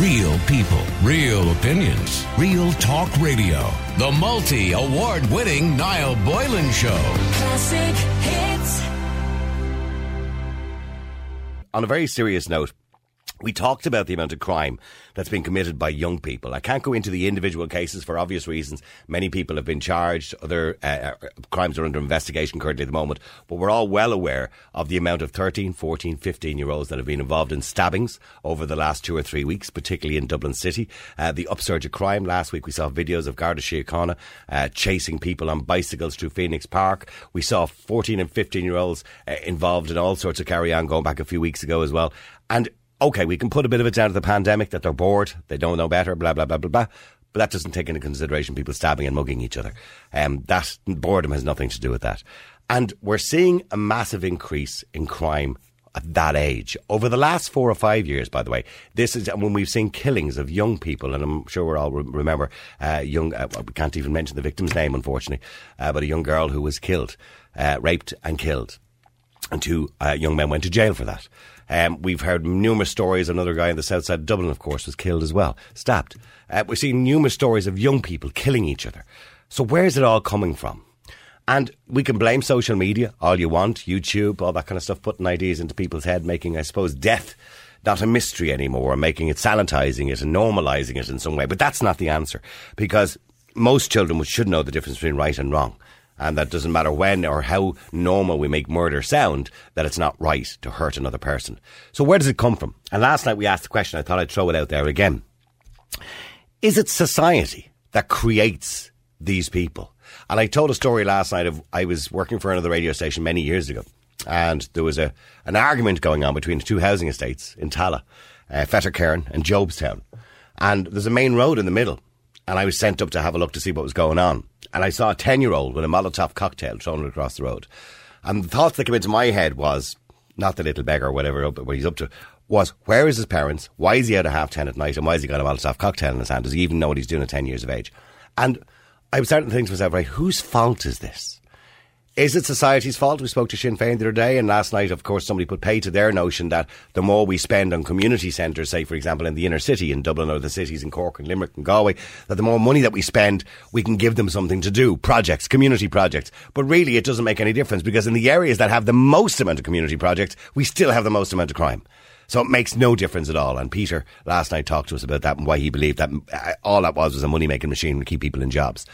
Real people, real opinions, real talk radio. The multi-award-winning Niall Boylan Show. Classic hits. On a very serious note, we talked about the amount of crime that's been committed by young people. I can't go into the individual cases for obvious reasons. Many people have been charged. Other crimes are under investigation currently at the moment. But we're all well aware of the amount of 13, 14, 15-year-olds that have been involved in stabbings over the last 2 or 3 weeks, particularly in Dublin City. The upsurge of crime. Last week we saw videos of Garda Síochána chasing people on bicycles through Phoenix Park. We saw 14 and 15-year-olds involved in all sorts of carry-on going back a few weeks ago as well. And OK, we can put a bit of it down to the pandemic, that they're bored, they don't know better, blah, blah, blah, blah, blah. But that doesn't take into consideration people stabbing and mugging each other. That boredom has nothing to do with that. And we're seeing a massive increase in crime at that age. Over the last 4 or 5 years, by the way, this is when we've seen killings of young people, and I'm sure we'll all remember, we can't even mention the victim's name, unfortunately, but a young girl who was killed, raped and killed. And 2 young men went to jail for that. We've heard numerous stories. Another guy in the south side of Dublin, of course, was killed as well, stabbed. We've seen numerous stories of young people killing each other. So where's it all coming from? And we can blame social media all you want, YouTube, all that kind of stuff, putting ideas into people's head, making, I suppose, death not a mystery anymore, making it, sanitizing it and normalizing it in some way. But that's not the answer, because most children should know the difference between right and wrong. And that doesn't matter when or how normal we make murder sound, that it's not right to hurt another person. So where does it come from? And last night we asked the question, I thought I'd throw it out there again. Is it society that creates these people? And I told a story last night of, I was working for another radio station many years ago, and there was an argument going on between the 2 housing estates in Tala, Fettercairn and Jobstown. And there's a main road in the middle. And I was sent up to have a look to see what was going on. And I saw a 10-year-old with a Molotov cocktail thrown across the road. And the thoughts that came into my head was, not the little beggar or whatever, what he's up to, was, where is his parents? Why is he out at 10:30 at night? And why has he got a Molotov cocktail in his hand? Does he even know what he's doing at 10 years of age? And I was starting to think to myself, right, whose fault is this? Is it society's fault? We spoke to Sinn Féin the other day, and last night, of course, somebody put pay to their notion that the more we spend on community centres, say, for example, in the inner city in Dublin or the cities in Cork and Limerick and Galway, that the more money that we spend, we can give them something to do, projects, community projects. But really, it doesn't make any difference, because in the areas that have the most amount of community projects, we still have the most amount of crime. So it makes no difference at all. And Peter last night talked to us about that and why he believed that all that was a money-making machine to keep people in jobs.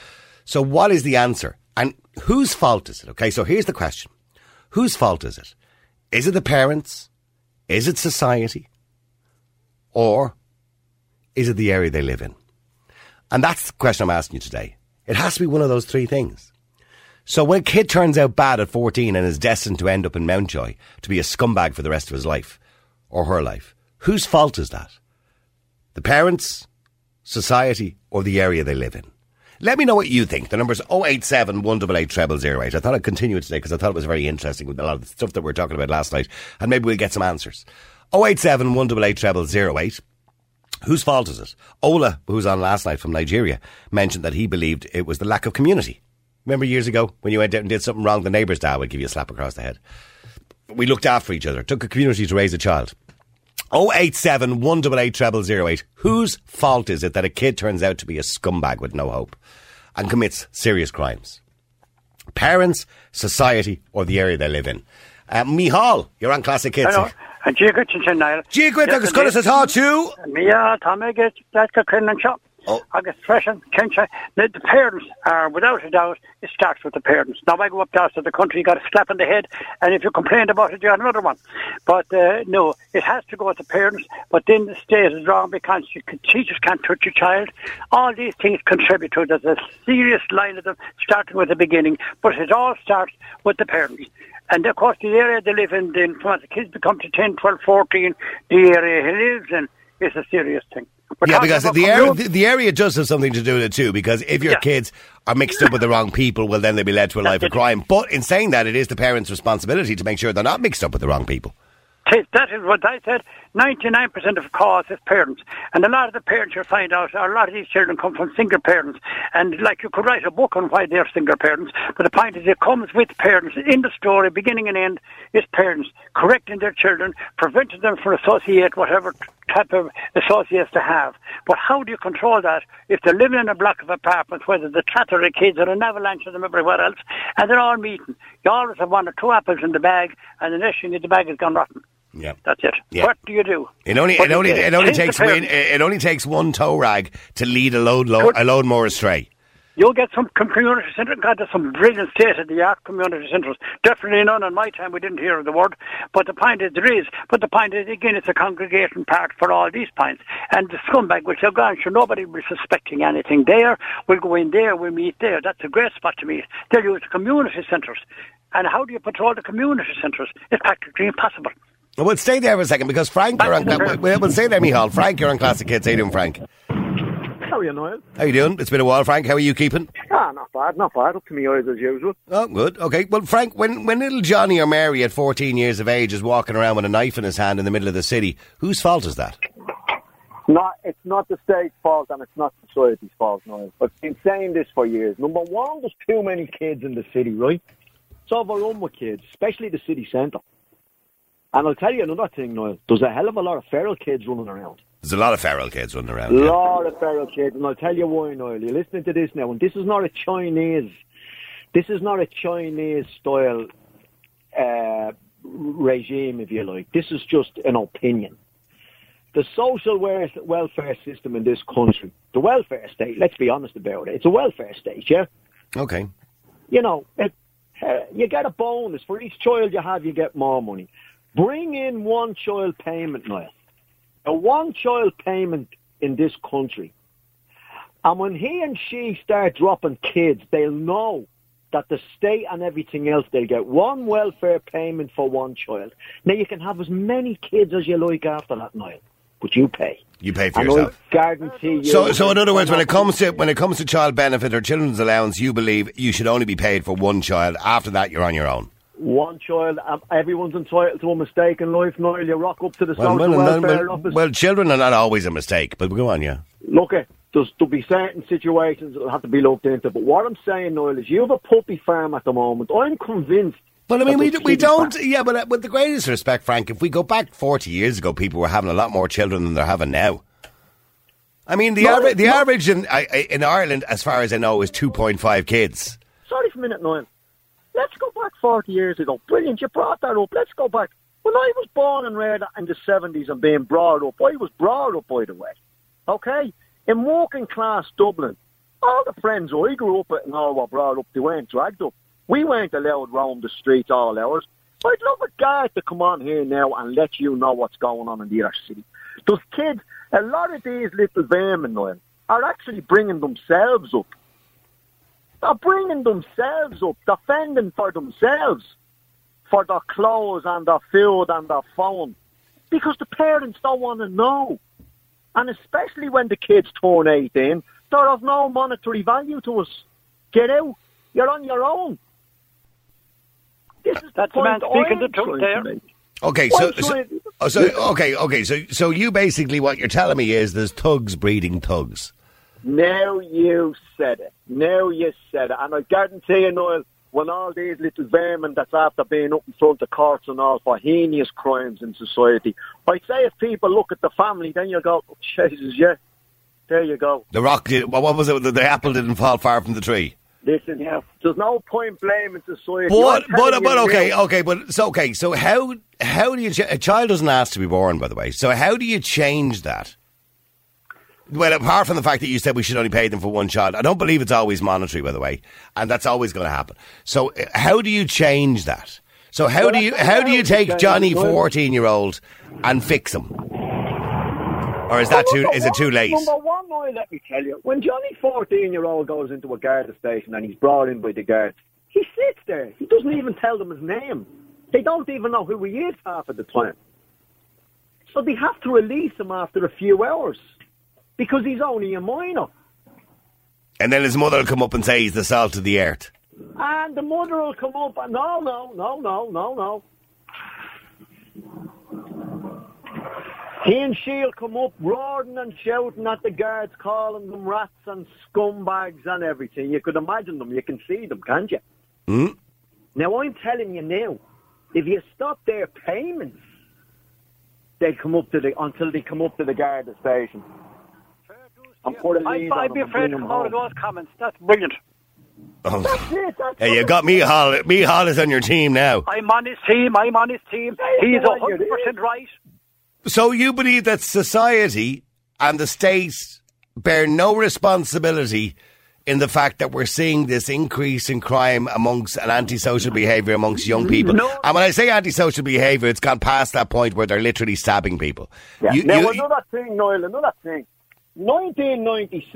So what is the answer? And whose fault is it? Okay, so here's the question. Whose fault is it? Is it the parents? Is it society? Or is it the area they live in? And that's the question I'm asking you today. It has to be one of those 3 things. So when a kid turns out bad at 14 and is destined to end up in Mountjoy to be a scumbag for the rest of his life or her life, whose fault is that? The parents, society, or the area they live in? Let me know what you think. The number's 087 188 0008. I thought I'd continue it today because I thought it was very interesting with a lot of the stuff that we were talking about last night. And maybe we'll get some answers. 087 188 0008. Whose fault is it? Ola, who was on last night from Nigeria, mentioned that he believed it was the lack of community. Remember years ago when you went out and did something wrong, the neighbour's dad would give you a slap across the head. We looked after each other. It took a community to raise a child. 087 188 0008. Whose fault is it that a kid turns out to be a scumbag with no hope and commits serious crimes? Parents, society, or the area they live in? Mihal, you're on Classic Kids. Hello. The parents are, without a doubt, it starts with the parents. Now, I go up to the country, you got a slap in the head, and if you complained about it, you had another one. But no, it has to go with the parents, but then the state is wrong because teachers can't touch your child. All these things contribute to it. There's a serious line of them, starting with the beginning, but it all starts with the parents. And, of course, the area they live in, then, once the kids become to 10, 12, 14, the area he lives in is a serious thing. But yeah, because the area does have something to do with it too, because if your kids are mixed up with the wrong people, well, then they'll be led to a life of crime. But in saying that, it is the parents' responsibility to make sure they're not mixed up with the wrong people. That is what I said. 99% of cause is parents. And a lot of the parents you'll find out, a lot of these children come from single parents. And like you could write a book on why they're single parents, but the point is it comes with parents. In the story, beginning and end, is parents correcting their children, preventing them from associating whatever type of associates to have. But how do you control that if they're living in a block of apartments where there's a clatter of kids and an avalanche of them everywhere else, and they're all meeting? You always have one or two apples in the bag, and the next thing the bag has gone rotten. Yeah, that's it. Yeah. What do you do? It only takes one tow rag to lead a load more astray. You'll get some community centres. God, there's some brilliant state-of-the-art community centres. Definitely none in my time. We didn't hear of the word. But the point is, there is. But the point is, again, it's a congregation park for all these pints. And the scumbag, which they've gone, sure, nobody will be suspecting anything there. We'll go in there, we'll meet there. That's a great spot to meet. They'll use the community centres. And how do you patrol the community centres? It's practically impossible. Well, stay there for a second, because Frank, you're on... We'll stay there, Michal. Frank, you're on Classic Kids. How you doing, Frank? How are you, Niall? How you doing? It's been a while, Frank. How are you keeping? Not bad. Up to me eyes as usual. Oh, good. Okay. Well, Frank, when little Johnny or Mary at 14 years of age is walking around with a knife in his hand in the middle of the city, whose fault is that? It's not the state's fault, and it's not society's fault, Niall. I've been saying this for years. Number one, there's too many kids in the city, right? It's overrun with kids, especially the city centre. And I'll tell you another thing, Niall. There's a hell of a lot of feral kids running around. There's a lot of feral kids running around. And I'll tell you why, Niall. You're listening to this now, and this is not a Chinese... This is not a Chinese-style regime, if you like. This is just an opinion. The social welfare system in this country, the welfare state, let's be honest about it, it's a welfare state, yeah? Okay. You know, you get a bonus. For each child you have, you get more money. Bring in one child payment, Niall. A one child payment in this country. And when he and she start dropping kids, they'll know that the state and everything else, they'll get one welfare payment for one child. Now, you can have as many kids as you like after that, Niall. But you pay. You pay for yourself. I guarantee you. So in other words, when it comes to child benefit or children's allowance, you believe you should only be paid for one child. After that, you're on your own. One child, everyone's entitled to a mistake in life, Niall. You rock up to the social welfare office. Well, children are not always a mistake, but go on, yeah. Look, there'll be certain situations that'll have to be looked into, but what I'm saying, Niall, is you have a puppy farm at the moment. I'm convinced... But I mean, we don't... Farm. Yeah, but with the greatest respect, Frank, if we go back 40 years ago, people were having a lot more children than they're having now. I mean, the average in Ireland, as far as I know, is 2.5 kids. Sorry for a minute, Niall. Let's go back 40 years ago. Brilliant, you brought that up. Let's go back. When I was born and reared in the 70s and being brought up, I was brought up, by the way. Okay? In working-class Dublin, all the friends I grew up with and all were brought up, they weren't dragged up. We weren't allowed round the streets all hours. I'd love a guy to come on here now and let you know what's going on in the other city. Those kids, a lot of these little vermin, are actually bringing themselves up. They're bringing themselves up, they're fending for themselves, for their clothes and their food and their phone, because the parents don't want to know. And especially when the kids turn 18, they're of no monetary value to us. Get out, you're on your own. That's the man speaking the truth there. Okay, so you basically, what you're telling me is there's thugs breeding thugs. Now you said it. And I guarantee you, Niall, when all these little vermin that's after being up in front of courts and all for heinous crimes in society, I'd say if people look at the family, then you'll go, oh, Jesus, yeah, there you go. The rock did, what was it, the apple didn't fall far from the tree. Listen, yeah, there's no point blaming society. But how do you, a child doesn't ask to be born, by the way, so how do you change that? Well, apart from the fact that you said we should only pay them for one child, I don't believe it's always monetary, by the way, and that's always going to happen. So, how do you change that? So, how do you take Johnny, 14-year-old, and fix him, or is it too late? Number one, Niall, let me tell you, when Johnny, 14-year-old, goes into a Garda station and he's brought in by the guards, he sits there. He doesn't even tell them his name. They don't even know who he is half of the time. So they have to release him after a few hours. Because he's only a minor. And then his mother will come up and say he's the salt of the earth. And the mother will come up and... No. He and she will come up roaring and shouting at the guards, calling them rats and scumbags and everything. You could imagine them. You can see them, can't you? Mm. Now, I'm telling you now, if you stop their payments, they come up to the until they come up to the Garda station. And put a lead I'd be afraid to come out of those comments. That's brilliant. Oh. That's it, that's hey, you got Michal. Michal is on your team now. I'm on his team. He's 100% right. So you believe that society and the state bear no responsibility in the fact that we're seeing this increase in crime amongst and antisocial behaviour amongst young people. No. And when I say antisocial behaviour, it's gone past that point where they're literally stabbing people. Yeah. Another thing, Niall, 1990s,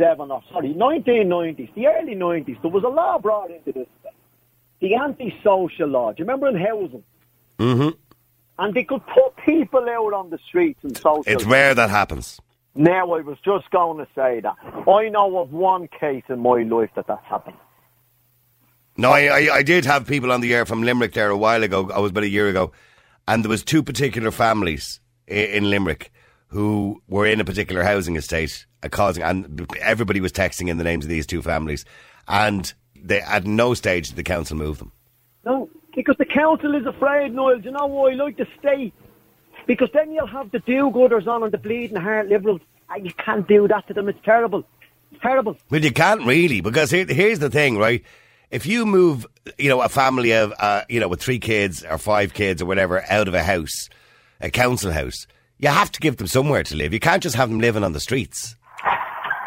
the early 90s, there was a law brought into this thing. The anti-social law. Do you remember in housing? Mm-hmm. And they could put people out on the streets and social. It's rare that happens. Now, I was just going to say that. I know of one case in my life that's happened. No, I did have people on the air from Limerick there a while ago. I was about a year ago. And there was two particular families in Limerick who were in a particular housing estate causing, and everybody was texting in the names of these two families. And they, at no stage did the council move them. No, because the council is afraid, Niall. You know why? Like the state. Because then you'll have the do-gooders on and the bleeding heart liberals. And you can't do that to them. It's terrible. It's terrible. Well, you can't really, because here's the thing, right? If you move, you know, a family of, with 3 kids or 5 kids or whatever out of a house, a council house, you have to give them somewhere to live. You can't just have them living on the streets.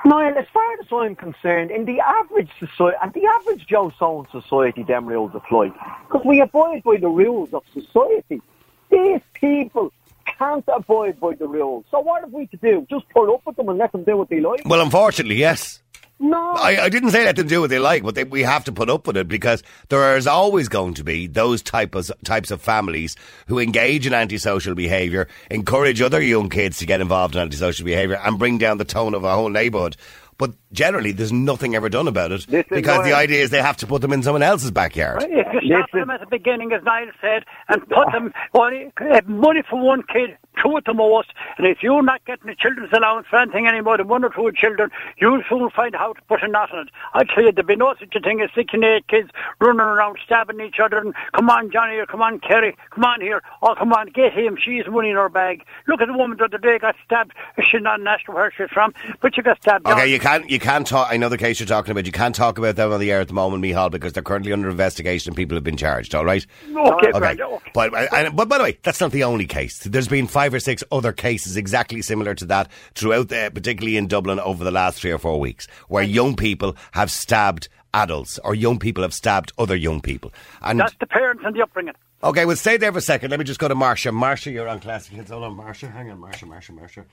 Niall, as far as I'm concerned, in the average society, and the average Joe Soane society, them rules apply. Because we abide by the rules of society. These people can't abide by the rules. So what have we to do? Just pull up with them and let them do what they like? Well, unfortunately, yes. No. I didn't say let them do what they like, but we have to put up with it, because there is always going to be those types of families who engage in antisocial behaviour, encourage other young kids to get involved in antisocial behaviour and bring down the tone of a whole neighbourhood. But generally, there's nothing ever done about it, because the idea is they have to put them in someone else's backyard. Right, if you stop them at the beginning, as Niall said, and put them money for one kid, two at the most, and if you're not getting a children's allowance for anything anymore than 1 or 2 children, you'll soon find how to put a knot on it. I tell you, there'd be no such a thing as 6 and 8 kids running around stabbing each other and, come on, Johnny, or come on, Kerry, come on here, or come on, get him, she's money in her bag. Look at the woman the other day got stabbed. She's not national where she's from, but she got stabbed. Okay, You can't talk. I know the case you're talking about. You can't talk about them on the air at the moment, Michal, because they're currently under investigation and people have been charged. All right. Okay. Right, okay. But by the way, that's not the only case. There's been 5 or 6 other cases exactly similar to that throughout, particularly in Dublin, over the last 3 or 4 weeks, where young people have stabbed adults or young people have stabbed other young people. And that's the parents and the upbringing. Okay, we'll stay there for a second. Let me just go to Marcia. Marcia, you're on Classic Hits. Hold on, Marcia. Hang on, Marcia.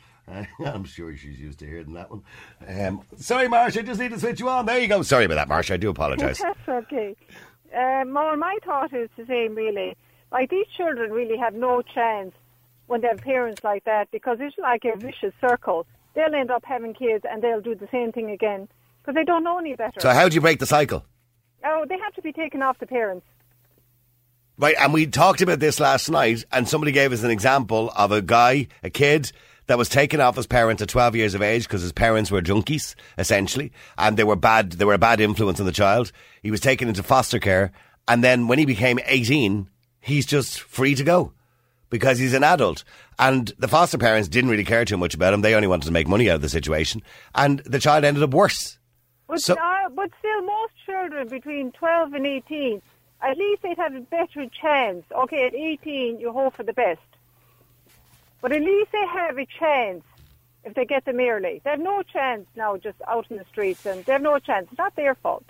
I'm sure she's used to hearing that one. Sorry, Marcia, just need to switch you on. There you go. Sorry about that, Marcia. I do apologise. That's okay. My thought is the same, really. Like, these children really have no chance when they have parents like that, because it's like a vicious circle. They'll end up having kids and they'll do the same thing again because they don't know any better. So how do you break the cycle? Oh, they have to be taken off the parents. Right, and we talked about this last night, and somebody gave us an example of a kid that was taken off his parents at 12 years of age because his parents were junkies, essentially, and they were a bad influence on the child. He was taken into foster care, and then when he became 18, he's just free to go because he's an adult. And the foster parents didn't really care too much about him. They only wanted to make money out of the situation, and the child ended up worse. But still, most children between 12 and 18... at least they'd have a better chance. Okay, at 18, you hope for the best. But at least they have a chance if they get them early. They have no chance now just out in the streets, and they have no chance. It's not their fault.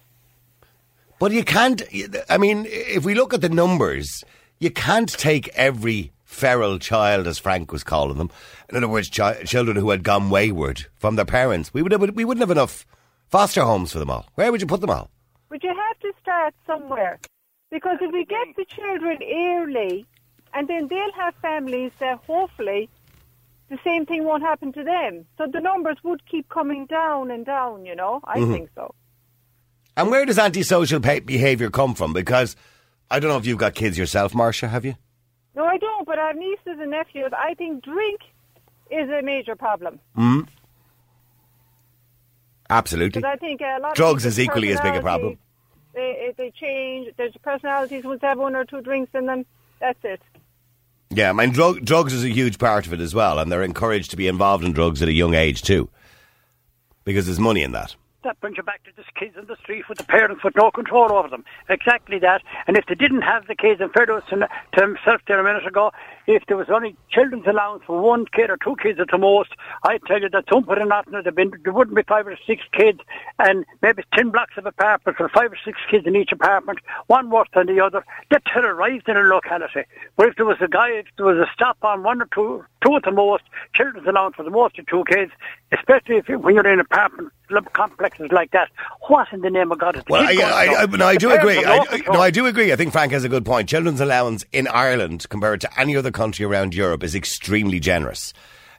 But you can't... I mean, if we look at the numbers, you can't take every feral child, as Frank was calling them. In other words, children who had gone wayward from their parents. We wouldn't have enough foster homes for them all. Where would you put them all? But you have to start somewhere. Because if we get the children early, and then they'll have families that hopefully the same thing won't happen to them. So the numbers would keep coming down and down, you know. I think so. And where does antisocial behaviour come from? Because I don't know if you've got kids yourself, Marcia, have you? No, I don't, but I have nieces and nephews. I think drink is a major problem. Mm. Absolutely. I think a lot drugs is equally as big a problem. They change. There's personalities. Once they have 1 or 2 drinks in them, that's it. Yeah, I mean, drugs is a huge part of it as well, and they're encouraged to be involved in drugs at a young age too, because there's money in that. That brings you back to these kids in the street with the parents with no control over them. Exactly that. And if they didn't have the kids, and Ferdo was to himself there a minute ago, if there was only children's allowance for one kid or two kids at the most, I tell you that somewhere in Ireland there wouldn't be 5 or 6 kids, and maybe 10 blocks of apartments for 5 or 6 kids in each apartment, one worse than the other. They terrorised in a locality. But if there was a stop on one or two at the most, children's allowance for the most of 2 kids, especially when you're in apartment complexes like that. What in the name of God? Well, I do agree. I do agree. I think Frank has a good point. Children's allowance in Ireland compared to any other country around Europe is extremely generous.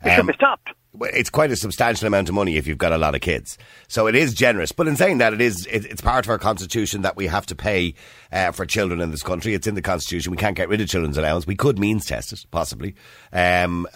It should be stopped. It's quite a substantial amount of money if you've got a lot of kids. So it is generous. But in saying that, it's part of our constitution that we have to pay for children in this country. It's in the constitution. We can't get rid of children's allowance. We could means test it, possibly. And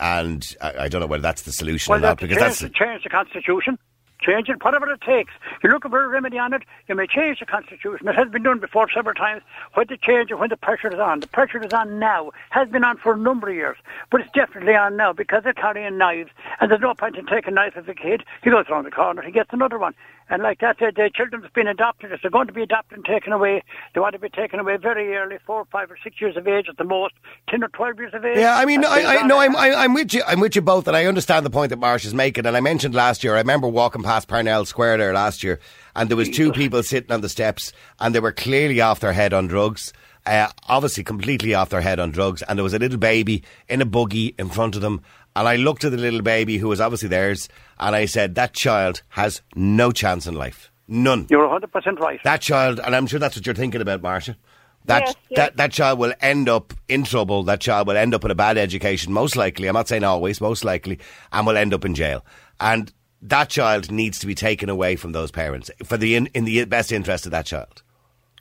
I don't know whether that's the solution or not. Because change the constitution. Change it, whatever it takes. You're looking for a remedy on it, you may change the constitution. It has been done before several times. When to change it, when the pressure is on. The pressure is on now. It has been on for a number of years. But it's definitely on now because they're carrying knives. And there's no point in taking a knife of a kid. He goes around the corner, he gets another one. And like that, the children's been adopted. If they're going to be adopted and taken away, they want to be taken away very early, 4, 5 or 6 years of age at the most, 10 or 12 years of age. Yeah, I mean, I'm with you. I'm with you both, and I understand the point that Marsh is making. And I mentioned last year, I remember walking past Parnell Square there last year, and there was 2 people sitting on the steps, and they were clearly off their head on drugs. Obviously completely off their head on drugs, and there was a little baby in a buggy in front of them, and I looked at the little baby who was obviously theirs, and I said, that child has no chance in life. None. You're 100% right. That child, and I'm sure that's what you're thinking about, Marcia, yes. That child will end up in trouble. That child will end up in a bad education, most likely. I'm not saying always, most likely, and will end up in jail. And that child needs to be taken away from those parents for the in the best interest of that child.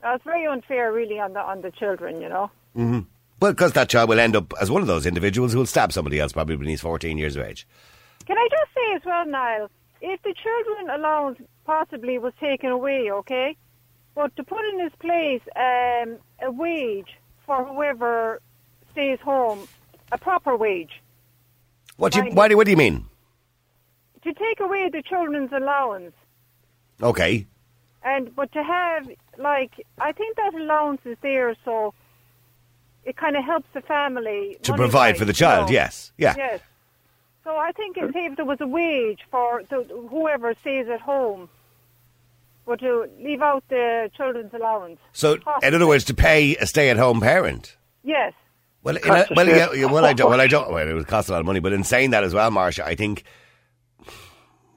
It's very unfair, really, on the children, you know. Mm-hmm. Well, because that child will end up as one of those individuals who will stab somebody else probably when he's 14 years of age. Can I just say as well, Niall, if the children allowance possibly was taken away, okay, but to put in its place a wage for whoever stays home, a proper wage. What do you mean? To take away the children's allowance. Okay. But to have, I think that allowance is there, so it kind of helps the family. To provide for the child, you know? Yes. Yeah. Yes. So I think if there was a wage for whoever stays at home, but to leave out the children's allowance. So, in other words, to pay a stay-at-home parent? Yes. Well, it would cost a lot of money, but in saying that as well, Marcia, I think,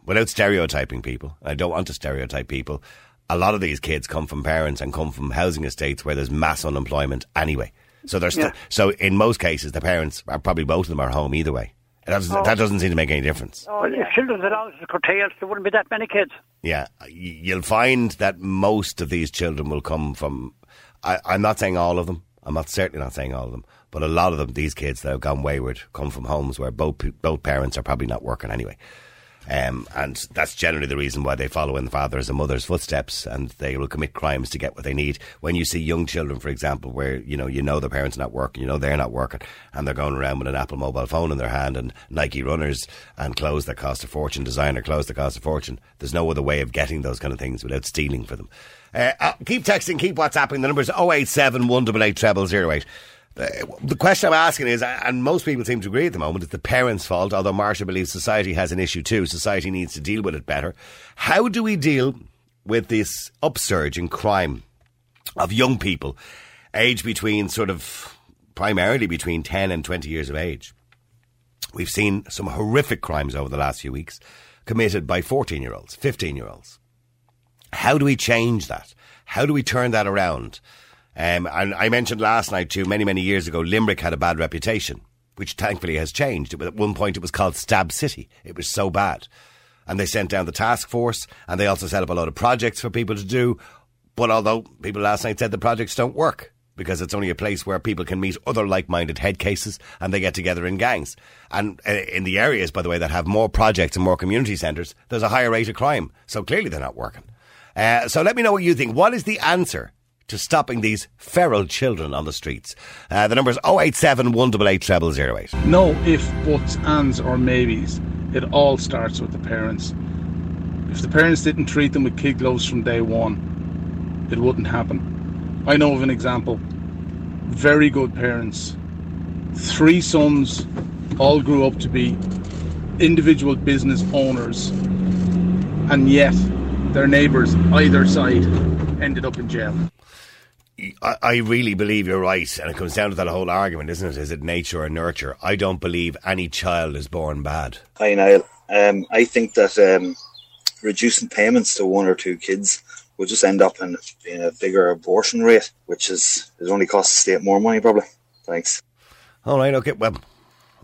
without stereotyping people, I don't want to stereotype people, a lot of these kids come from parents and come from housing estates where there's mass unemployment anyway. So so in most cases, the parents, are probably both of them, are home either way. That doesn't seem to make any difference. Oh, yeah. If children's allowance is curtailed, there wouldn't be that many kids. Yeah, you'll find that most of these children will come from... I'm not saying all of them. Certainly not saying all of them. But a lot of them, these kids that have gone wayward, come from homes where both parents are probably not working anyway. And that's generally the reason why they follow in the father's and mother's footsteps, and they will commit crimes to get what they need. When you see young children, for example, where you know the parents not working, they're not working, and they're going around with an Apple mobile phone in their hand and Nike runners and clothes that cost a fortune, designer clothes that cost a fortune. There's no other way of getting those kind of things without stealing for them. Keep texting, keep WhatsApping. The number is 087 188 0008. The question I'm asking is, and most people seem to agree at the moment, it's the parents' fault, although Marcia believes society has an issue too. Society needs to deal with it better. How do we deal with this upsurge in crime of young people, aged between primarily between 10 and 20 years of age? We've seen some horrific crimes over the last few weeks committed by 14-year-olds, 15-year-olds. How do we change that? How do we turn that around? And I mentioned last night too, many, many years ago, Limerick had a bad reputation, which thankfully has changed. At one point it was called Stab City. It was so bad. And they sent down the task force, and they also set up a lot of projects for people to do. But although people last night said the projects don't work, because it's only a place where people can meet other like-minded head cases and they get together in gangs. And in the areas, by the way, that have more projects and more community centres, there's a higher rate of crime. So clearly they're not working. So let me know what you think. What is the answer to stopping these feral children on the streets. The number is 087 188 0008. No ifs, buts, ands or maybes. It all starts with the parents. If the parents didn't treat them with kid gloves from day one, it wouldn't happen. I know of an example. Very good parents. Three sons all grew up to be individual business owners, and yet their neighbours either side ended up in jail. I really believe you're right, and it comes down to that whole argument, isn't it? Is it nature or nurture? I don't believe any child is born bad. Hi, Niall. I think that reducing payments to one or two kids will just end up in a bigger abortion rate, which is it only costs the state more money, probably. Thanks. All right, okay. Well,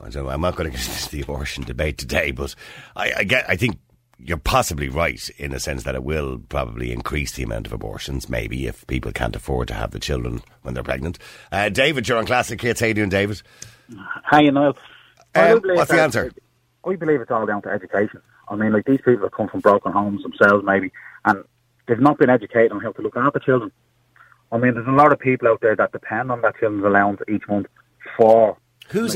I don't know, I'm not going to get into the abortion debate today, but I think you're possibly right in the sense that it will probably increase the amount of abortions, maybe, if people can't afford to have the children when they're pregnant. David, you're on Classic Kids. How you doing, David? Hi, Niall. What's the answer? I believe it's all down to education. I mean, like, these people have come from broken homes themselves, maybe, and they've not been educated on how to look after children. I mean, there's a lot of people out there that depend on that children's allowance each month for... But who's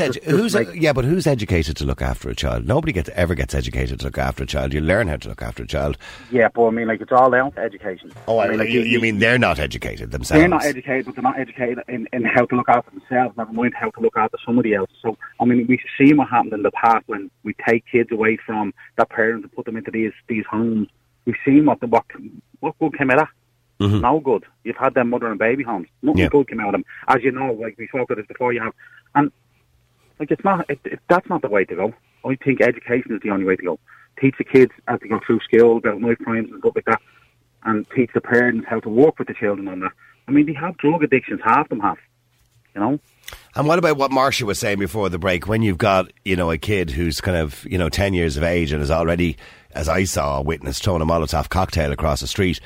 educated to look after a child? Nobody ever gets educated to look after a child. You learn how to look after a child. Yeah, but I mean, like, it's all down to education. Oh, you mean they're not educated themselves? They're not educated, but they're not educated in how to look after themselves, never mind how to look after somebody else. So, I mean, we've seen what happened in the past when we take kids away from their parents and put them into these homes. We've seen what good came out of that. Mm-hmm. No good. You've had them mother and baby homes. Nothing good came out of them. As you know, like, we talked about this before, you have... and. Like, that's not the way to go. I think education is the only way to go. Teach the kids as they go through school about knife crimes and stuff like that, and teach the parents how to work with the children on that. I mean, they have drug addictions, half them have, you know. And what about what Marcia was saying before the break? When you've got, you know, a kid who's kind of, you know, 10 years of age and is already, as I saw, witnessed throwing a Molotov cocktail across the street,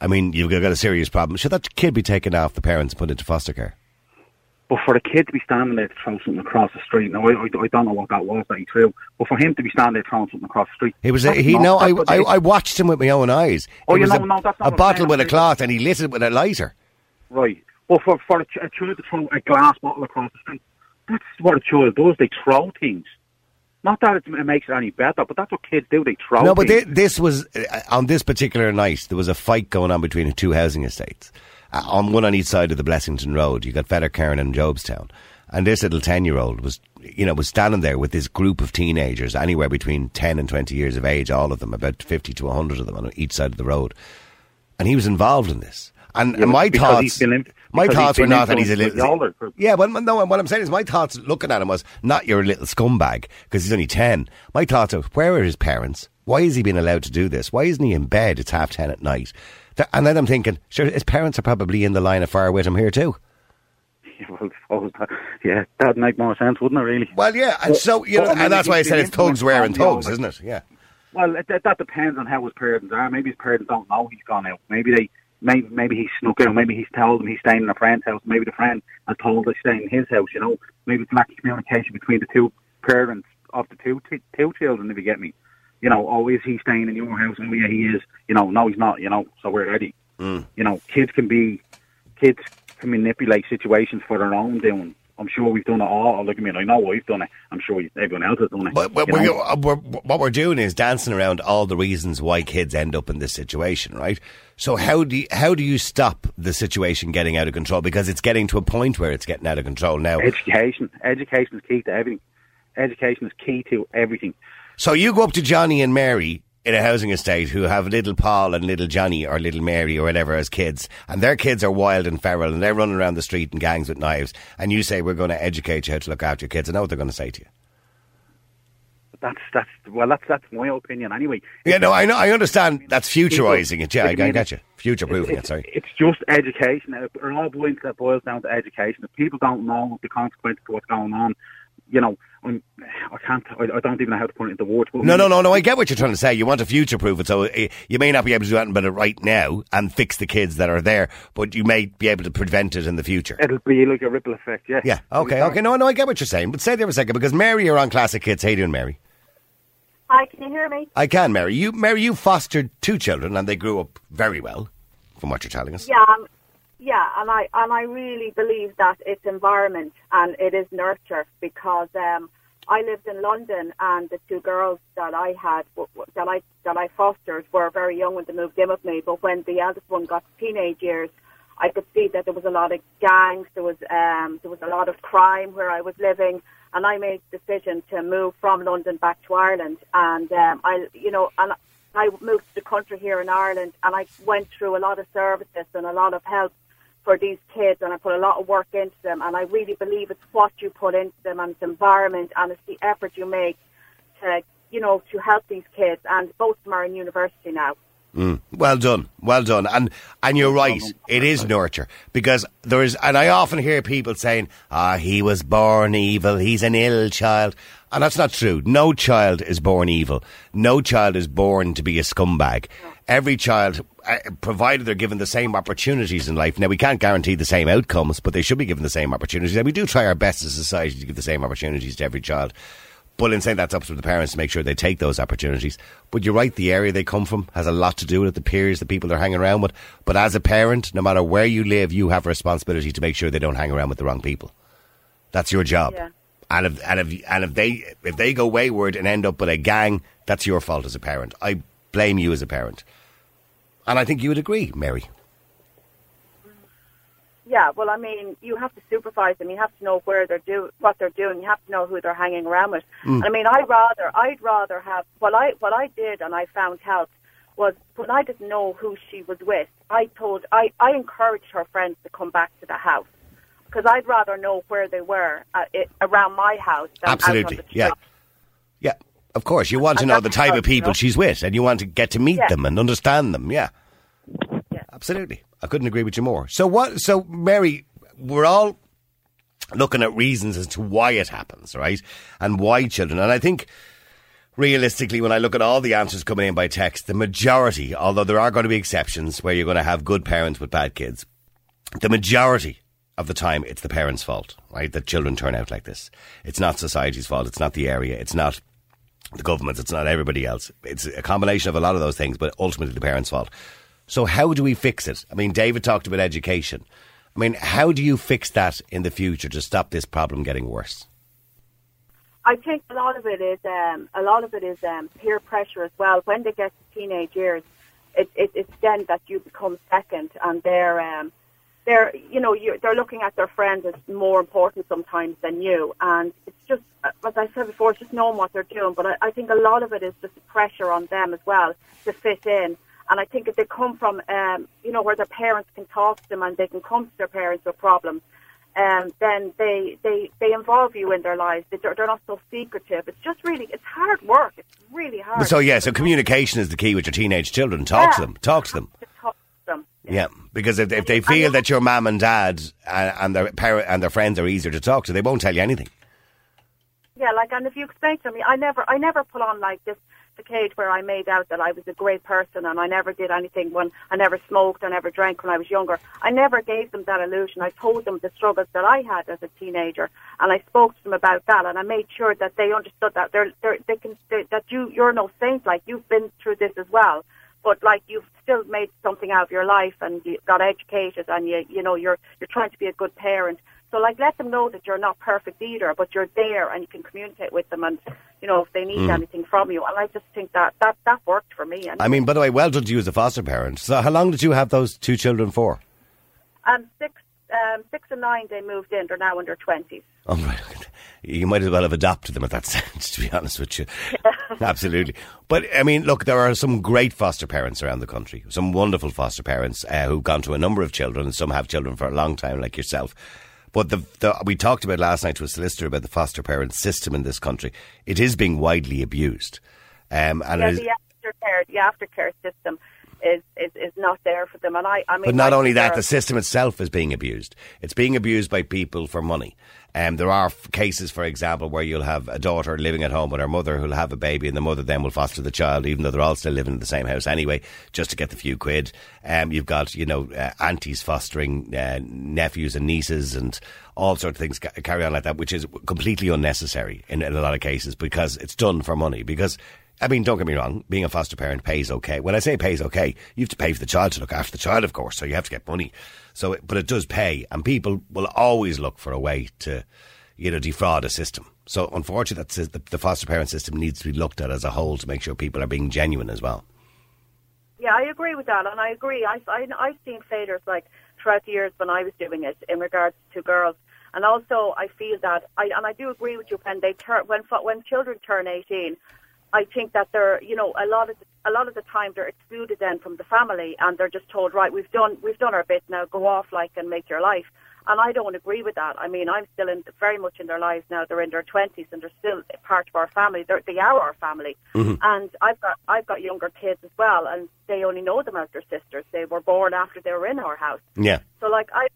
I mean, you've got a serious problem. Should that kid be taken off the parents and put into foster care? But for a kid to be standing there throwing something across the street, now I don't know what that was that he threw, but for him to be standing there throwing something across the street... I watched him with my own eyes. Oh, a bottle with a cloth and he lit it with a lighter. Right. Well, for a child to throw a glass bottle across the street, that's what a child does, they throw things. Not that it makes it any better, but that's what kids do, they throw things. No, but this was, on this particular night, there was a fight going on between the two housing estates. On one on each side of the Blessington Road, you got Fettercairn and Jobstown. And this little 10-year-old was standing there with this group of teenagers, anywhere between 10 and 20 years of age, all of them, about 50 to 100 of them on each side of the road. And he was involved in this. And what I'm saying is my thoughts looking at him was, not your little scumbag, because he's only 10. My thoughts of, where are his parents? Why is he being allowed to do this? Why isn't he in bed? It's 10:30 at night. And then I'm thinking, sure, his parents are probably in the line of fire with him here too. Yeah, well, yeah, that'd make more sense, wouldn't it, really? Well, yeah, and so, you know, and that's why I said it's thugs wearing thugs, isn't it? Yeah. Well, that depends on how his parents are. Maybe his parents don't know he's gone out. Maybe he's snuck out. Maybe he's told them he's staying in a friend's house. Maybe the friend has told them he's staying in his house, you know. Maybe it's lack of communication between the two parents of the two children, if you get me. You know, oh, is he staying in your house? Oh, yeah, he is. You know, no, he's not, you know, so we're ready. Mm. You know, kids can manipulate situations for their own doing. I'm sure we've done it all. Look at me, I know I've done it. I'm sure everyone else has done it. But what we're doing is dancing around all the reasons why kids end up in this situation, right? So how do you stop the situation getting out of control? Because it's getting to a point where it's getting out of control now. Education is key to everything. Education is key to everything. So you go up to Johnny and Mary in a housing estate who have little Paul and little Johnny or little Mary or whatever as kids, and their kids are wild and feral and they're running around the street in gangs with knives, and you say, we're going to educate you how to look after your kids. I know what they're going to say to you. That's my opinion anyway. Yeah, no, I know, I understand that's futurising it. Yeah, I get you. Future-proofing it, sorry. It's just education. It all boils down to education. If people don't know the consequences of what's going on, you know, I don't even know how to put it into words. No, I get what you're trying to say. You want to future-proof it, so you may not be able to do anything about it right now and fix the kids that are there, but you may be able to prevent it in the future. It'll be like a ripple effect, yeah. Yeah, okay, no, I get what you're saying, but stay there for a second, because Mary, you're on Classic Kids. How you doing, Mary? Hi, can you hear me? I can, Mary. You fostered two children, and they grew up very well, from what you're telling us. Yeah, Yeah, and I really believe that it's environment and it is nurture, because I lived in London, and the two girls that I had that I fostered were very young when they moved in with me. But when the eldest one got to teenage years, I could see that there was a lot of gangs, there was a lot of crime where I was living, and I made the decision to move from London back to Ireland, and I moved to the country here in Ireland, and I went through a lot of services and a lot of help for these kids, and I put a lot of work into them, and I really believe it's what you put into them, and it's environment, and it's the effort you make to help these kids, and both of them are in university now. Mm. Well done. And you're right, it is nurture, because there is, and I often hear people saying, he was born evil, he's an ill child. And that's not true. No child is born evil. No child is born to be a scumbag. Every child, provided they're given the same opportunities in life. Now, we can't guarantee the same outcomes, but they should be given the same opportunities. And we do try our best as a society to give the same opportunities to every child. But in saying that's up to the parents to make sure they take those opportunities. But you're right, the area they come from has a lot to do with it, the peers, the people they're hanging around with. But as a parent, no matter where you live, you have a responsibility to make sure they don't hang around with the wrong people. That's your job. Yeah. And if they go wayward and end up with a gang, that's your fault as a parent. I blame you as a parent. And I think you would agree, Mary. Yeah, well, I mean, you have to supervise them. You have to know what they're doing. You have to know who they're hanging around with. Mm. And I mean, I'd rather have what I did, and I found help, was when I didn't know who she was with, I encouraged her friends to come back to the house. Because I'd rather know where they were around my house. Than absolutely, out on the yeah, yeah. Of course, you want to know the type of people she's with, and you want to get to meet them and understand them. Yeah, absolutely. I couldn't agree with you more. So, Mary, we're all looking at reasons as to why it happens, right? And why children. And I think, realistically, when I look at all the answers coming in by text, the majority, although there are going to be exceptions where you're going to have good parents with bad kids, the majority of the time, it's the parents' fault, right? That children turn out like this. It's not society's fault. It's not the area. It's not the government. It's not everybody else. It's a combination of a lot of those things, but ultimately the parents' fault. So how do we fix it? I mean, David talked about education. I mean, how do you fix that in the future to stop this problem getting worse? I think a lot of it is peer pressure as well. When they get to teenage years, it's then that you become second, and they're looking at their friends as more important sometimes than you, and it's just, as I said before, it's just knowing what they're doing. But I think a lot of it is just the pressure on them as well to fit in. And I think if they come from, where their parents can talk to them and they can come to their parents with problems, then they involve you in their lives. They're not so secretive. It's just really, it's hard work. It's really hard. So communication is the key with your teenage children. Talk to them. Yeah, because if they feel that your mum and dad and their friends are easier to talk to, they won't tell you anything. Yeah, and if you explain to me, I never put on like this facade where I made out that I was a great person, and I never did anything. When I never smoked, I never drank when I was younger. I never gave them that illusion. I told them the struggles that I had as a teenager, and I spoke to them about that, and I made sure that they understood that you're no saint. Like, you've been through this as well. But you've still made something out of your life, and you got educated, and you're trying to be a good parent. So let them know that you're not perfect either, but you're there, and you can communicate with them, and if they need anything from you. And I just think that worked for me. And I mean, by the way, well done to you as a foster parent. So how long did you have those two children for? 6 and 9. They moved in. They're now in their 20s. Oh, right. You might as well have adopted them at that sense, to be honest with you. Absolutely. But, I mean, look, there are some great foster parents around the country, some wonderful foster parents who've gone to a number of children, and some have children for a long time, like yourself. But we talked about last night to a solicitor about the foster parent system in this country. It is being widely abused. The aftercare system is not there for them. And I mean, but not only that, the system itself is being abused. It's being abused by people for money. There are cases, for example, where you'll have a daughter living at home with her mother who'll have a baby, and the mother then will foster the child, even though they're all still living in the same house anyway, just to get the few quid. You've got, aunties fostering nephews and nieces and all sorts of things carry on like that, which is completely unnecessary in a lot of cases, because it's done for money. Because I mean, don't get me wrong, being a foster parent pays okay. When I say pays okay, you have to pay for the child to look after the child, of course, so you have to get money. So, but it does pay, and people will always look for a way to, you know, defraud a system. So unfortunately, that's the foster parent system needs to be looked at as a whole to make sure people are being genuine as well. Yeah, I agree with that, and I agree. I've seen failures like throughout the years when I was doing it in regards to girls, and also I feel that I do agree with you when children turn 18. I think that they're, you know, a lot of the time they're excluded then from the family, and they're just told, right, we've done our bit, now go off like and make your life. And I don't agree with that. I mean, I'm still very much in their lives now. They're in their 20s and they're still part of our family. They are our family. Mm-hmm. And I've got younger kids as well, and they only know them as their sisters. They were born after they were in our house. Yeah. So like I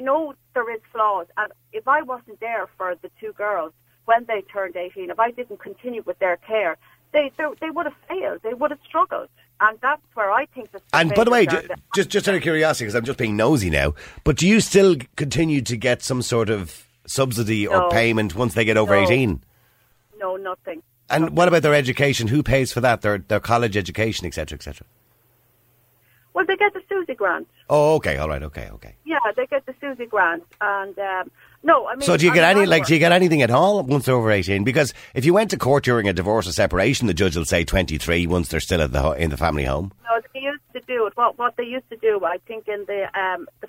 know there is flaws, and if I wasn't there for the two girls when they turned 18, if I didn't continue with their care, they would have failed. They would have struggled. And that's where I think... And by the way, just out of curiosity, because I'm just being nosy now, but do you still continue to get some sort of subsidy or payment once they get over 18? No, nothing. And what about their education? Who pays for that? Their college education, etc., etc.? Well, they get the SUSE grant. Oh, okay, all right, okay. Yeah, they get the SUSE grant, and no, I mean. So do you get anything at all once they're over 18? Because if you went to court during a divorce or separation, the judge will say 23 once they're still in the family home. No, they used to do it. What they used to do, I think, in the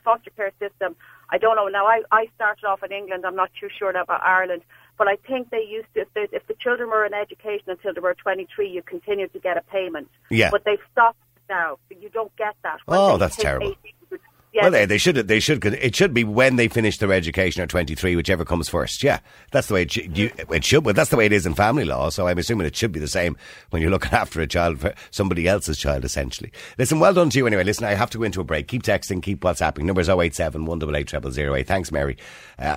foster care system. I don't know now. I started off in England. I'm not too sure about Ireland, but I think they used to. If the children were in education until they were 23, you continued to get a payment. Yeah, but they've stopped now, but you don't get that. Oh, that's terrible. 18, yes. Well, they should. It should be when they finish their education, or 23, whichever comes first. Yeah, that's the way it should. But that's the way it is in family law. So I'm assuming it should be the same when you're looking after a child, for somebody else's child, essentially. Listen, well done to you anyway. Listen, I have to go into a break. Keep texting, keep WhatsApping. Number's 087 188 0008. Thanks, Mary,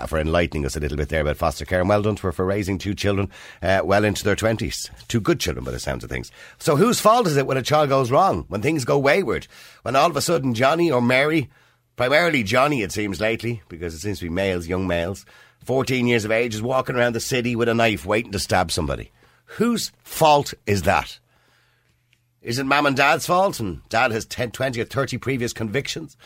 for enlightening us a little bit there about foster care, and well done to her for raising two children well into their 20s. Two good children, by the sounds of things. So whose fault is it when a child goes wrong, when things go wayward, when all of a sudden Johnny or Mary, primarily Johnny it seems lately, because it seems to be young males, 14 years of age, is walking around the city with a knife waiting to stab somebody? Whose fault is that? Is it mum and dad's fault, and dad has 10, 20 or 30 previous convictions?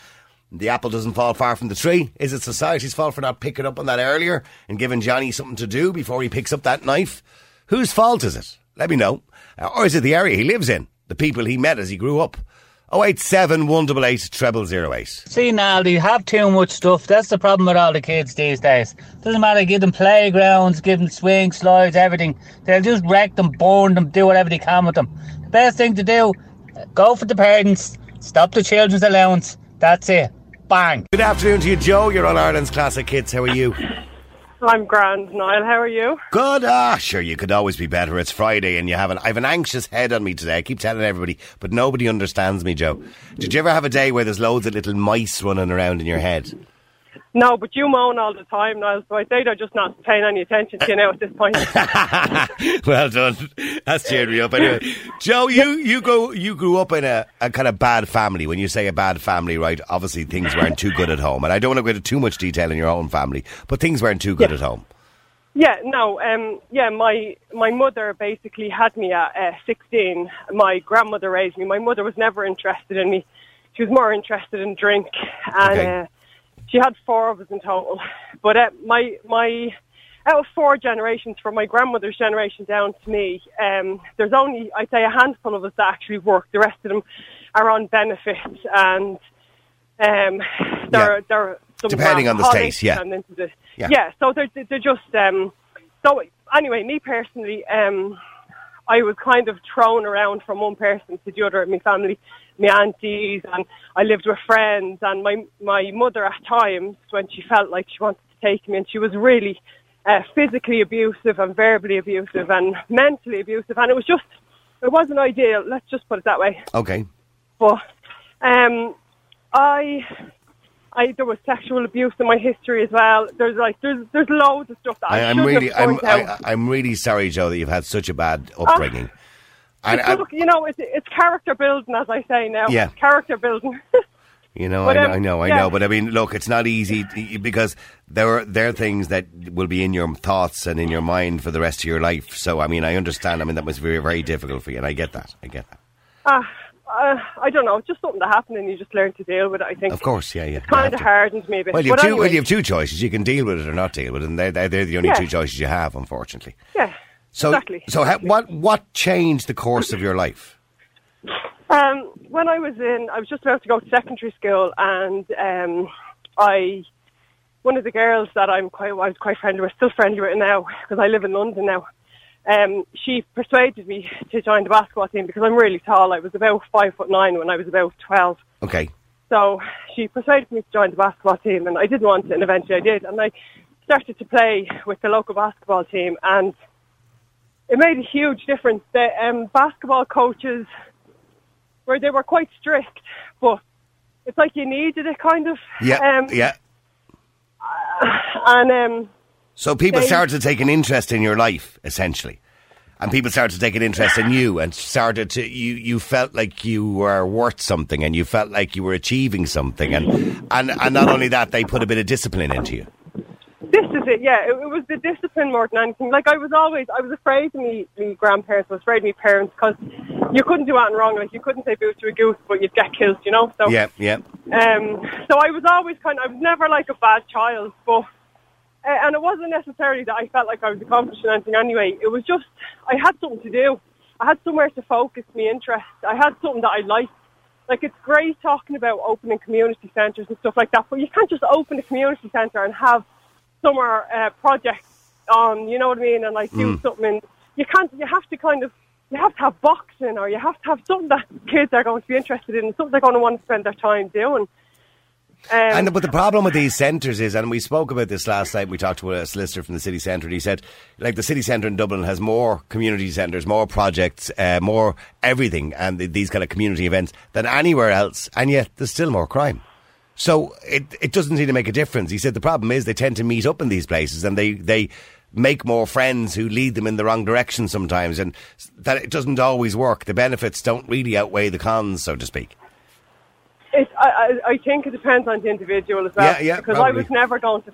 The apple doesn't fall far from the tree. Is it society's fault for not picking up on that earlier and giving Johnny something to do before he picks up that knife? Whose fault is it? Let me know. Or is it the area he lives in? The people he met as he grew up? 087 188 0008. See, Niall, you have too much stuff. That's the problem with all the kids these days. Doesn't matter, give them playgrounds, give them swing, slides, everything. They'll just wreck them, burn them, do whatever they can with them. The best thing to do, go for the parents, stop the children's allowance. That's it. Bang. Good afternoon to you, Joe. You're on Ireland's Classic Kids. How are you? I'm grand, Niall. How are you? Good. Sure, you could always be better. It's Friday and I have an anxious head on me today. I keep telling everybody, but nobody understands me, Joe. Did you ever have a day where there's loads of little mice running around in your head? No, but you moan all the time, Niall, so I'd say they're just not paying any attention to you now at this point. Well done. That's cheered me up anyway. Joe, you grew up in a kind of bad family. When you say a bad family, right, obviously things weren't too good at home. And I don't want to go into too much detail in your own family, but things weren't too good at home. Yeah, no. My mother basically had me at 16. My grandmother raised me. My mother was never interested in me. She was more interested in drink. And, okay. She had four of us in total, but my out of four generations, from my grandmother's generation down to me, there's only, I'd say, a handful of us that actually work. The rest of them are on benefits, and they're some depending on the state, yeah. Yeah, so they're just so anyway. Me personally, I was kind of thrown around from one person to the other in my family. My aunties, and I lived with friends, and my mother at times, when she felt like she wanted to take me, and she was really physically abusive and verbally abusive and mentally abusive, and it wasn't ideal, let's just put it that way. Okay. But there was sexual abuse in my history as well. There's loads of stuff that I'm really sorry, Joe, that you've had such a bad upbringing. It's character building, as I say now. Yeah. Character building. You know, I know. But I mean, look, it's not easy because there are things that will be in your thoughts and in your mind for the rest of your life. So, I mean, I understand. I mean, that must be very, very difficult for you, and I get that. I don't know. It's just something that happened and you just learn to deal with it, I think. Of course, yeah. It's kind of hardened me a bit. Well, you have two choices. You can deal with it or not deal with it, and they're the only two choices you have, unfortunately. Yeah, so, exactly. So what changed the course of your life? When I was just about to go to secondary school, and one of the girls that I was quite friendly with, still friendly with now, because I live in London now, she persuaded me to join the basketball team because I'm really tall. I was about 5'9" when I was about 12. Okay. So she persuaded me to join the basketball team, and I didn't want it, and eventually I did. And I started to play with the local basketball team, and it made a huge difference. The basketball coaches, where they were quite strict, but it's like you needed it, kind of. Yeah, yeah. And... so people started to take an interest in your life, essentially. And people started to take an interest in you, and started to, you felt like you were worth something, and you felt like you were achieving something. And not only that, they put a bit of discipline into you. This is it, yeah. It was the discipline more than anything. Like, I was afraid of me grandparents, I was afraid of me parents, because you couldn't do anything wrong. Like, you couldn't say boo to a goose, but you'd get killed, you know? So, yeah. So I was never like a bad child, but... and it wasn't necessarily that I felt like I was accomplishing anything anyway. It was just, I had something to do. I had somewhere to focus my interest. I had something that I liked. Like, it's great talking about opening community centres and stuff like that, but you can't just open a community centre and have summer projects on, you know what I mean, and like do something. And you can't, you have to have boxing, or you have to have something that kids are going to be interested in, something they're going to want to spend their time doing. But the problem with these centres is, and we spoke about this last night, we talked to a solicitor from the city centre, and he said, like, the city centre in Dublin has more community centres, more projects, more everything, and these kind of community events than anywhere else, and yet there's still more crime. So it doesn't seem to make a difference. He said the problem is they tend to meet up in these places, and they make more friends who lead them in the wrong direction sometimes, and that it doesn't always work. The benefits don't really outweigh the cons, so to speak. I think it depends on the individual as well. Yeah, because probably. I was never ever going to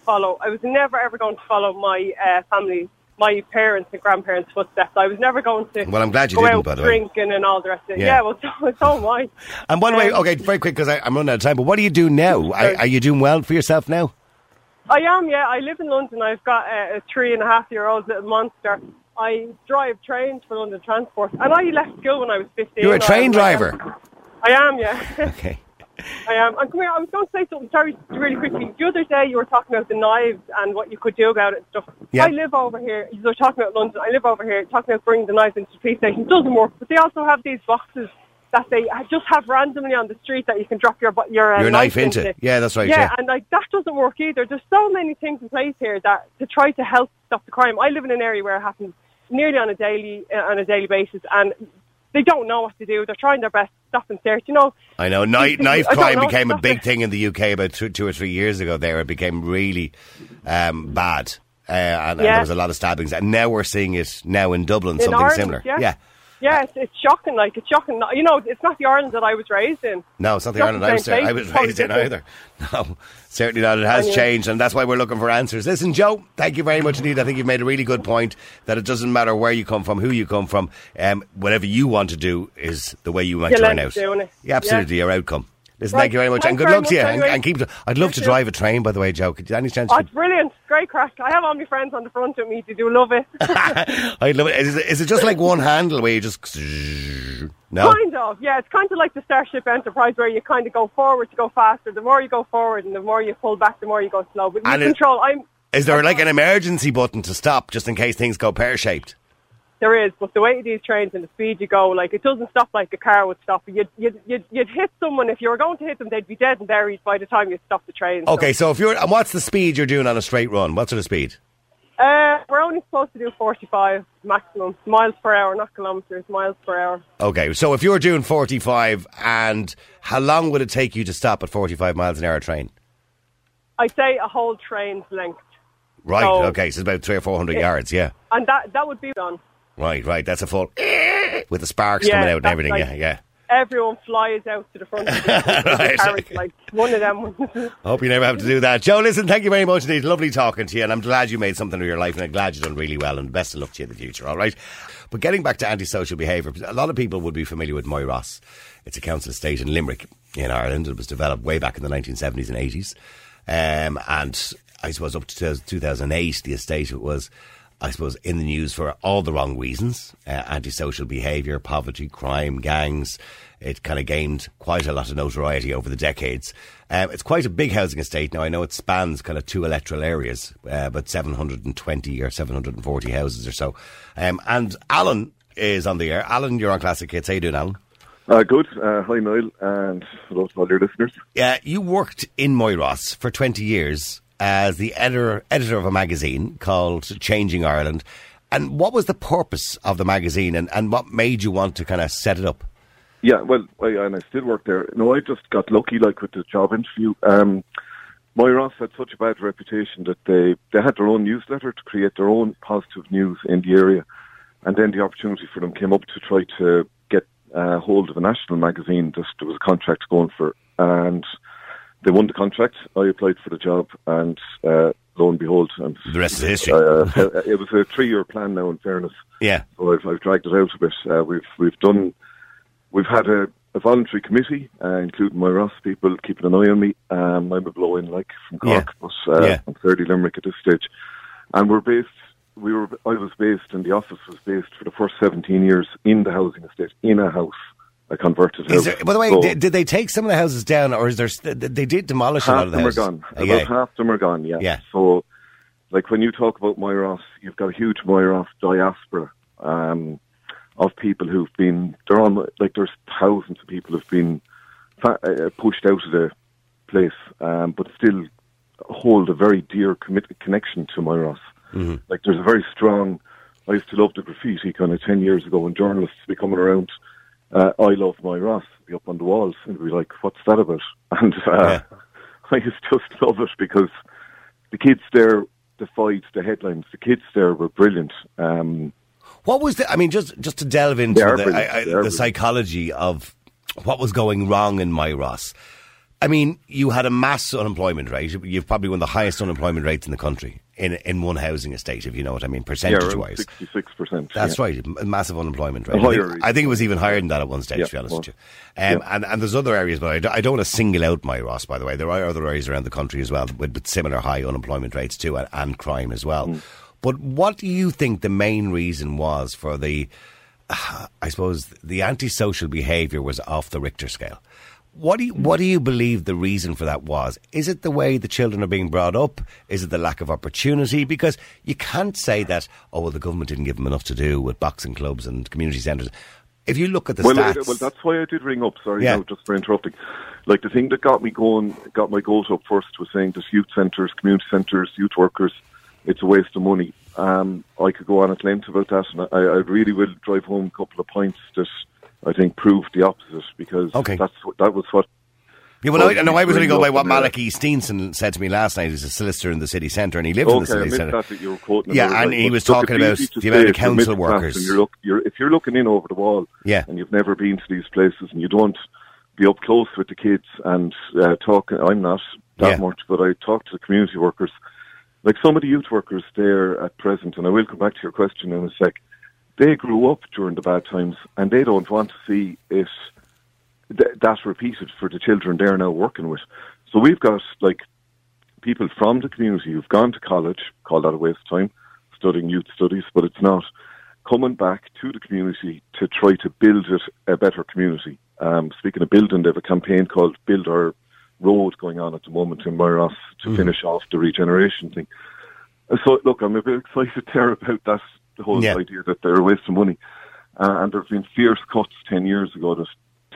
follow my family, my parents and grandparents' footsteps. I was never going to. Well, I'm glad you didn't, by the way. Drinking and all the rest of it. Yeah, well, so am I. And by the way, okay, very quick because I'm running out of time. But what do you do now? Are you doing well for yourself now? I am. Yeah, I live in London. I've got a 3.5-year-old little monster. I drive trains for London Transport, and I left school when I was 15. You're a train driver. I am. Yeah. Okay. I am. And come here, I was going to say something, sorry, really quickly. The other day you were talking about the knives and what you could do about it and stuff. Yep. I live over here, you were talking about London, I live over here, talking about bringing the knives into the police station. It doesn't work, but they also have these boxes that they just have randomly on the street that you can drop your knife into. Yeah, that's right. Yeah, and like that doesn't work either. There's so many things in place here that to try to help stop the crime. I live in an area where it happens nearly on a daily basis, and they don't know what to do. They're trying their best to stop and search, you know. I know. Knife crime became a big thing in the UK about two or three years ago there. It became really bad. And there was a lot of stabbings. And now we're seeing it now in Dublin, something similar. Yeah. Yeah, it's shocking. Like, it's shocking. You know, it's not the Ireland that I was raised in. No, it's not the Ireland I was raised in either. No, certainly not. It has changed, and that's why we're looking for answers. Listen, Joe, thank you very much indeed. I think you've made a really good point that it doesn't matter where you come from, who you come from, whatever you want to do is the way you might turn out. Yeah, absolutely, your outcome. Listen, thank you very much, and good luck to you. Anyway. And I'd love to drive a train, by the way, Joe. Could you any chance? Oh, it's brilliant, great crack. I have all my friends on the front with me. They do love it. I love it. Is it just like one handle where you just? No. Kind of, yeah. It's kind of like the Starship Enterprise where you kind of go forward to go faster. The more you go forward, and the more you pull back, the more you go slow. But you control. Is there like an emergency button to stop just in case things go pear-shaped? There is, but the weight of these trains and the speed you go, like, it doesn't stop like a car would stop. You'd hit someone. If you were going to hit them, they'd be dead and buried by the time you stopped the train. Okay, so and what's the speed you're doing on a straight run? What sort of speed? We're only supposed to do 45 maximum, miles per hour, not kilometres, miles per hour. Okay, so if you're doing 45, and how long would it take you to stop at 45 miles an hour train? I'd say a whole train's length. Right, so, okay, so it's about 300 or 400 yards, yeah. And that would be done. Right, that's a full with the sparks coming out and everything, like, yeah. everyone flies out to the front of the right. carriage, like one of them. Hope you never have to do that. Joe, listen, thank you very much indeed. Lovely talking to you, and I'm glad you made something of your life, and I'm glad you've done really well, and best of luck to you in the future, all right? But getting back to antisocial behaviour, a lot of people would be familiar with Moyross. It's a council estate in Limerick in Ireland. It was developed way back in the 1970s and 80s. And I suppose up to 2008, the estate was... I suppose, in the news for all the wrong reasons. Antisocial behaviour, poverty, crime, gangs. It kind of gained quite a lot of notoriety over the decades. It's quite a big housing estate now. I know it spans kind of two electoral areas, about 720 or 740 houses or so. And Alan is on the air. Alan, you're on Classic Hits. How you doing, Alan? Good. Hi, Niall, and hello to all your listeners. You worked in Moyross for 20 years. As the editor of a magazine called Changing Ireland. And what was the purpose of the magazine, and what made you want to kind of set it up? Yeah, well, I still work there. No, I just got lucky, like, with the job interview. Moyross had such a bad reputation that they had their own newsletter to create their own positive news in the area. And then the opportunity for them came up to try to get hold of a national magazine that there was a contract going for. And... they won the contract. I applied for the job, and lo and behold, the rest is history. It was a 3-year plan. Now, in fairness, yeah. So I've dragged it out a bit. We've had a voluntary committee, including Moyross people keeping an eye on me. I'm a blow-in, like, from Cork, but I'm fairly Limerick at this stage. And I was based, and the office was based for the first 17 years in the housing estate, in a house. I converted house. By the way, so, did they take some of the houses down, or is there? They did demolish a lot of the houses. Half them are gone. About half them are gone. Yeah. So, like, when you talk about Moyross, you've got a huge Moyross diaspora of people who've been. There's thousands of people who've been pushed out of the place, but still hold a very dear connection to Moyross. Mm-hmm. Like, there's a very strong. I used to love the graffiti kind of 10 years ago when journalists be coming around. I love Moyross, be up on the walls and be like, what's that about? And I just love it because the kids there defied the headlines. The kids there were brilliant. What was the... I mean, just to delve into the psychology of what was going wrong in Moyross. I mean, you had a mass unemployment rate. You've probably one of the highest unemployment rates in the country in one housing estate, if you know what I mean, percentage-wise. 66%. That's right, a massive unemployment rate. I think it was even higher than that at one stage, to be honest with you. And there's other areas, but I don't want to single out Moyross, by the way. There are other areas around the country as well with similar high unemployment rates too, and crime as well. Mm. But what do you think the main reason was for the, I suppose, the antisocial behaviour was off the Richter scale? What do you believe the reason for that was? Is it the way the children are being brought up? Is it the lack of opportunity? Because you can't say that, the government didn't give them enough to do with boxing clubs and community centres. If you look at the stats... Well, that's why I did ring up. Sorry, no, just for interrupting. Like, the thing that got my goals up first was saying that youth centres, community centres, youth workers, it's a waste of money. I could go on at length about that, and I really will drive home a couple of points that... I think proved the opposite, because that was what... Yeah, well, I was going to go by what Malachy Steenson said to me last night. He's a solicitor in the city centre, and he lives in the city centre. That you were quoting and he was talking about the amount of council workers. If you're looking in over the wall, and you've never been to these places, and you don't be up close with the kids and talking, I'm not that much, but I talk to the community workers. Like, some of the youth workers there at present, and I will come back to your question in a sec, they grew up during the bad times, and they don't want to see it that repeated for the children they're now working with. So we've got, like, people from the community who've gone to college, call that a waste of time, studying youth studies, but it's not, coming back to the community to try to build it a better community. Speaking of building, they have a campaign called Build Our Road going on at the moment in Moyross to finish off the regeneration thing. So, look, I'm a bit excited there about that. The whole idea that they're a waste of money. And there have been fierce cuts 10 years ago. There's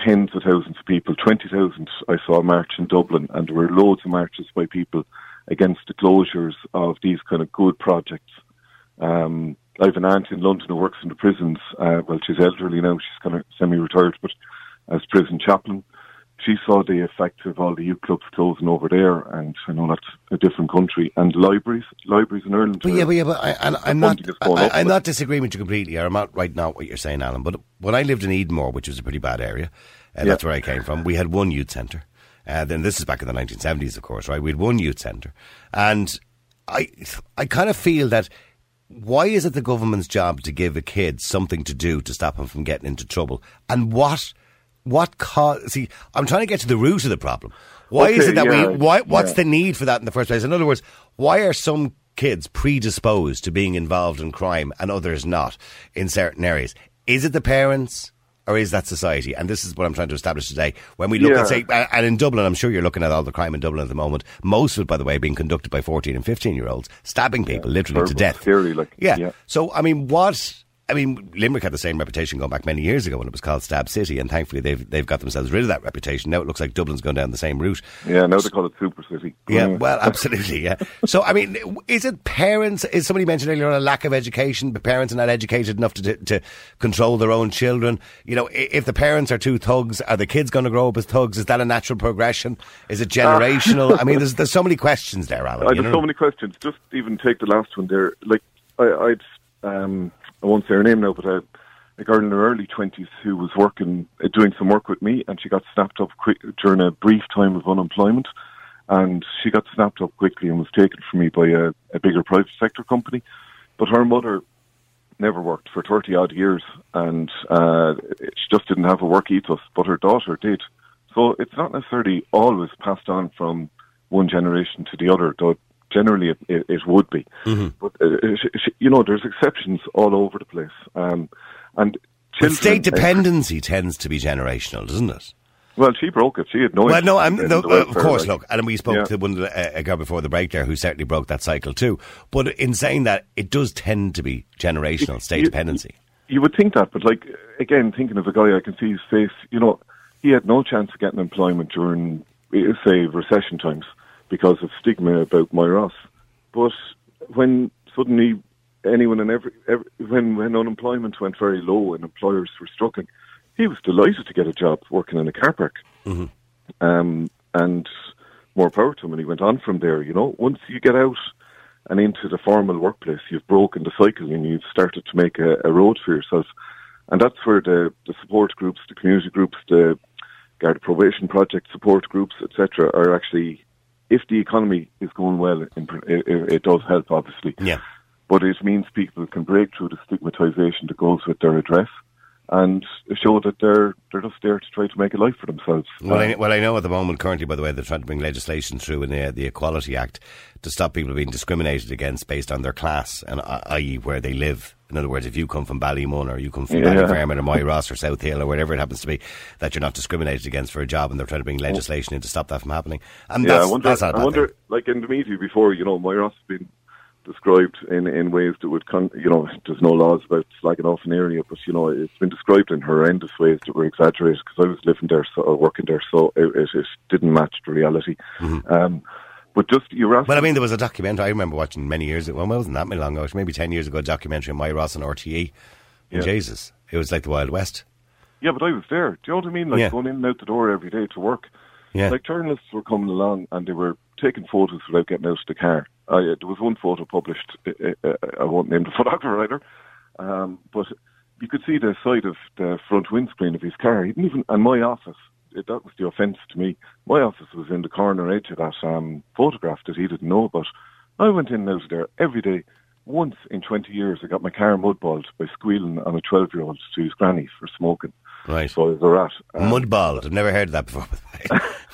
tens of thousands of people, 20,000 I saw a march in Dublin, and there were loads of marches by people against the closures of these kind of good projects. I have an aunt in London who works in the prisons. Well, she's elderly now. She's kind of semi-retired, but as prison chaplain. she saw the effects of all the youth clubs closing over there, and I know that's a different country, and libraries in Ireland. I'm not disagreeing with you completely. I'm not right now what you're saying, Alan, but when I lived in Edenmore, which was a pretty bad area, that's where I came from, we had one youth centre. Then this is back in the 1970s, of course, right? We had one youth centre. And I kind of feel that, why is it the government's job to give a kid something to do to stop him from getting into trouble? And what cause? See, I'm trying to get to the root of the problem. What's the need for that in the first place? In other words, why are some kids predisposed to being involved in crime and others not in certain areas? Is it the parents? Or is that society? And this is what I'm trying to establish today. When we look at, say, and in Dublin, I'm sure you're looking at all the crime in Dublin at the moment. Most of it, by the way, being conducted by 14 and 15-year-olds, stabbing people literally to death. So, Limerick had the same reputation going back many years ago when it was called Stab City, and thankfully they've got themselves rid of that reputation. Now it looks like Dublin's gone down the same route. Yeah, now they call it Super City. Yeah, well, absolutely, yeah. So, I mean, is it parents, is somebody mentioned earlier on a lack of education, the parents are not educated enough to control their own children? You know, if the parents are two thugs, are the kids going to grow up as thugs? Is that a natural progression? Is it generational? I mean, there's so many questions there, Alan. There's so many questions. Just even take the last one there. Like, I won't say her name now, but a girl in her early 20s who was doing some work with me, and she got snapped up quick during a brief time of unemployment, and she got snapped up quickly and was taken from me by a bigger private sector company. But her mother never worked for 30-odd years, and she just didn't have a work ethos, but her daughter did. So it's not necessarily always passed on from one generation to the other, though generally, it would be. Mm-hmm. But, there's exceptions all over the place. But state dependency tends to be generational, doesn't it? Well, she broke it. She had no... Well, no, of course, look. And we spoke to one a girl before the break there who certainly broke that cycle too. But in saying that, it does tend to be generational, state dependency. You would think that, but again, thinking of a guy, I can see his face. You know, he had no chance of getting employment during, say, recession times, because of stigma about Moyross. But when suddenly anyone and when unemployment went very low and employers were struggling, he was delighted to get a job working in a car park. Mm-hmm. And more power to him, and he went on from there, you know. Once you get out and into the formal workplace, you've broken the cycle and you've started to make a road for yourself. And that's where the support groups, the community groups, the Garda Probation Project support groups, etc., are actually... If the economy is going well, it does help, obviously. Yeah. But it means people can break through the stigmatisation that goes with their address and show that they're just there to try to make a life for themselves. Well, I know at the moment, currently, by the way, they're trying to bring legislation through in the Equality Act to stop people being discriminated against based on their class, and i.e. where they live. In other words, if you come from Ballymun or you come from Ballyfermot or Moyross or South Hill or wherever it happens to be, that you're not discriminated against for a job, and they're trying to bring legislation in to stop that from happening. And I wonder, like in the media before, you know, Moyross has been described in ways that would, you know, there's no laws about slagging off an area, but, you know, it's been described in horrendous ways that were exaggerated, because I was living there or working there, so it didn't match the reality. Mm-hmm. But just, you're asking... Well, I mean, there was a documentary I remember watching many years ago. Well, it wasn't that many long ago. Maybe 10 years ago, a documentary on Moyross and RTE. Yeah. Jesus, it was like the Wild West. Yeah, but I was there. Do you know what I mean? Like going in and out the door every day to work. Yeah. Like journalists were coming along and they were taking photos without getting out of the car. There was one photo published. I won't name the photographer either. But you could see the side of the front windscreen of his car. He didn't even... And my office... that was the offence to me. My office was in the corner edge of that photograph that he didn't know about. I went in and out of there every day. Once in 20 years, I got my car mudballed by squealing on a 12-year-old to his granny for smoking. Right. So I was a rat. Mudballed. I've never heard of that before.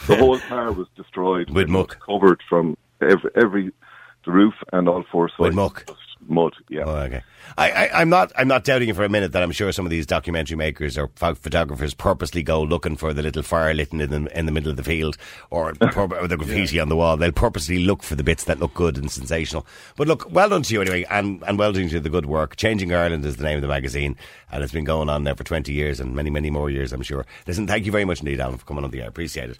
The whole car was destroyed. With muck. Covered from the roof and all four sides. With muck. Mud, yeah. Oh, okay. I'm not doubting you for a minute that I'm sure some of these documentary makers or photographers purposely go looking for the little fire lit in the middle of the field or the graffiti on the wall. They'll purposely look for the bits that look good and sensational. But look, well done to you anyway, and well done to the good work. Changing Ireland is the name of the magazine, and it's been going on there for 20 years and many, many more years, I'm sure. Listen, thank you very much indeed, Alan, for coming on the air. Appreciate it.